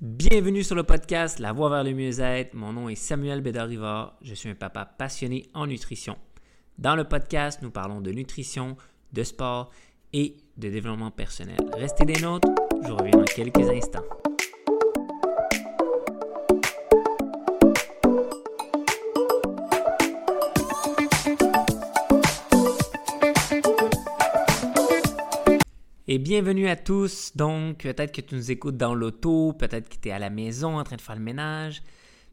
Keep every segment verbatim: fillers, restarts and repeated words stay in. Bienvenue sur le podcast La Voix vers le Mieux-être. Mon nom est Samuel Bédarivière. Je suis un papa passionné en nutrition. Dans le podcast, nous parlons de nutrition, de sport et de développement personnel. Restez des nôtres, je reviens dans quelques instants. Et bienvenue à tous. Donc, peut-être que tu nous écoutes dans l'auto, peut-être que tu es à la maison en train de faire le ménage,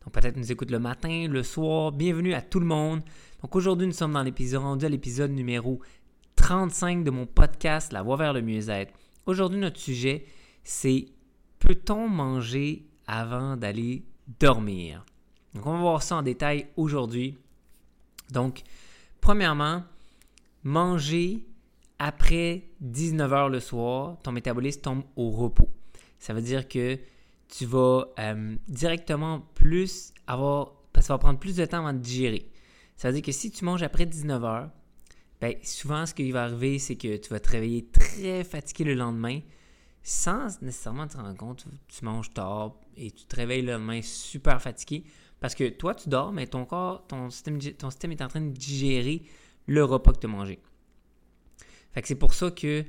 donc peut-être que tu nous écoutes le matin, le soir. Bienvenue à tout le monde. Donc aujourd'hui, nous sommes dans l'épisode, rendu à l'épisode numéro trente-cinq de mon podcast La Voix vers le mieux-être. Aujourd'hui, notre sujet, c'est peut-on manger avant d'aller dormir? Donc, on va voir ça en détail aujourd'hui. Donc, premièrement, manger après dix-neuf heures le soir, ton métabolisme tombe au repos. Ça veut dire que tu vas euh, directement plus avoir... parce que ça va prendre plus de temps avant de digérer. Ça veut dire que si tu manges après dix-neuf heures, bien, souvent ce qui va arriver, c'est que tu vas te réveiller très fatigué le lendemain sans nécessairement te rendre compte. Tu manges tard et tu te réveilles le lendemain super fatigué parce que toi, tu dors, mais ton corps, ton système, ton système est en train de digérer le repas que tu as mangé. Fait que c'est pour ça que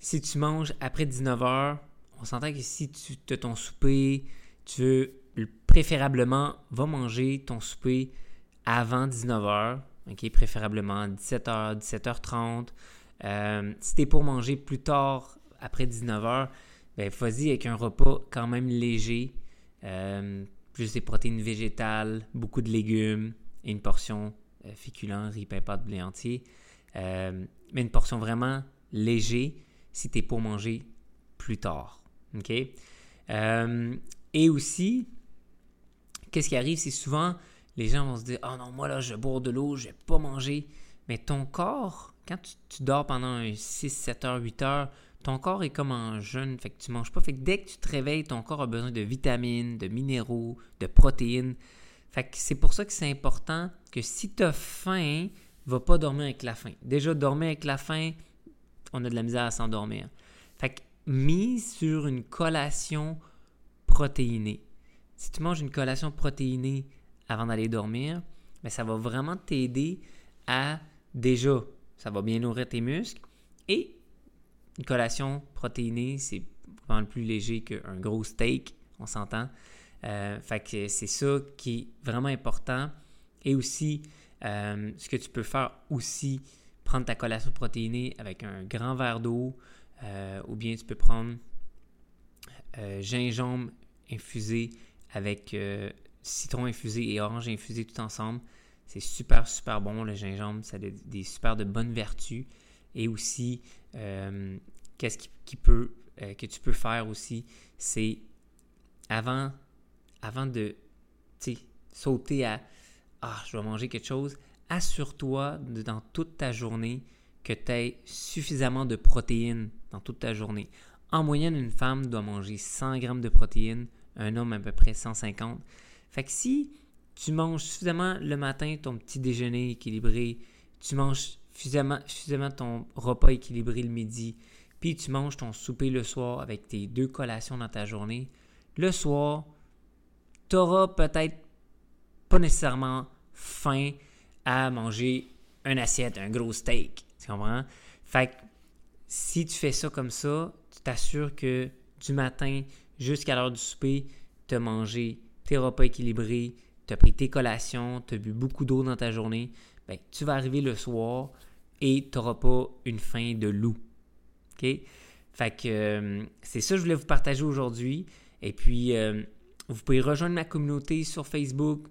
si tu manges après dix-neuf heures, on s'entend que si tu as ton souper, tu veux préférablement va manger ton souper avant dix-neuf heures, okay? Préférablement dix-sept heures, dix-sept heures trente. Euh, si tu es pour manger plus tard après dix-neuf heures, ben vas-y avec un repas quand même léger, euh, plus des protéines végétales, beaucoup de légumes et une portion euh, féculents, riz, pain, pâtes, blé entier. Euh, mais une portion vraiment légère si tu es pour manger plus tard. Okay? Euh, et aussi, qu'est-ce qui arrive, c'est souvent, les gens vont se dire « Ah non, moi là, je vais boire de l'eau, je ne vais pas manger. » Mais ton corps, quand tu, tu dors pendant six, sept heures, huit heures, ton corps est comme en jeûne, fait que tu ne manges pas. Fait que dès que tu te réveilles, ton corps a besoin de vitamines, de minéraux, de protéines. Fait que c'est pour ça que c'est important que si tu as faim, va pas dormir avec la faim. Déjà, dormir avec la faim, on a de la misère à s'endormir. Fait que, mise sur une collation protéinée. Si tu manges une collation protéinée avant d'aller dormir, bien, ça va vraiment t'aider à, déjà, ça va bien nourrir tes muscles. Et une collation protéinée, c'est vraiment plus léger qu'un gros steak, on s'entend. Euh, fait que c'est ça qui est vraiment important. Et aussi, Euh, ce que tu peux faire aussi, prendre ta collation protéinée avec un grand verre d'eau euh, ou bien tu peux prendre euh, gingembre infusé avec euh, citron infusé et orange infusé tout ensemble. C'est super, super bon le gingembre, ça a des, des super de bonnes vertus. Et aussi, euh, qu'est-ce qui, qui peut, euh, que tu peux faire aussi, c'est avant, avant de sauter à... Ah, je vais manger quelque chose. Assure-toi de, dans toute ta journée que tu aies suffisamment de protéines dans toute ta journée. En moyenne, une femme doit manger cent grammes de protéines, un homme à peu près cent cinquante. Fait que si tu manges suffisamment le matin ton petit déjeuner équilibré, tu manges suffisamment, suffisamment ton repas équilibré le midi, puis tu manges ton souper le soir avec tes deux collations dans ta journée, le soir, tu auras peut-être pas nécessairement faim à manger une assiette, un gros steak. Tu comprends? Fait que si tu fais ça comme ça, tu t'assures que du matin jusqu'à l'heure du souper, tu as mangé tes repas équilibrés, tu as pris tes collations, tu as bu beaucoup d'eau dans ta journée, bien, tu vas arriver le soir et tu n'auras pas une faim de loup. OK? Fait que euh, c'est ça que je voulais vous partager aujourd'hui. Et puis, euh, vous pouvez rejoindre ma communauté sur Facebook.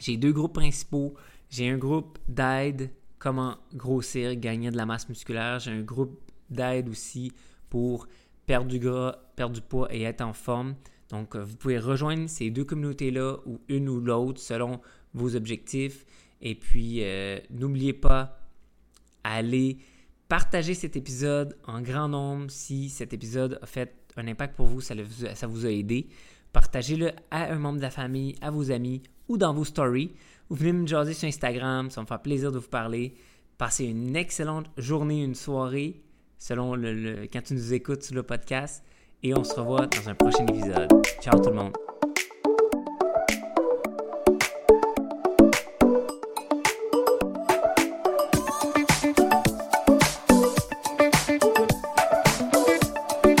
J'ai deux groupes principaux. J'ai un groupe d'aide, comment grossir, gagner de la masse musculaire. J'ai un groupe d'aide aussi pour perdre du gras, perdre du poids et être en forme. Donc, vous pouvez rejoindre ces deux communautés-là, ou une ou l'autre, selon vos objectifs. Et puis, euh, n'oubliez pas d'aller partager cet épisode en grand nombre. Si cet épisode a fait un impact pour vous, ça, le, ça vous a aidé. Partagez-le à un membre de la famille, à vos amis ou dans vos stories. Vous venez me jaser sur Instagram, ça me fait plaisir de vous parler. Passez une excellente journée, une soirée, selon le, le, quand tu nous écoutes sur le podcast. et on se revoit dans un prochain épisode. Ciao tout le monde!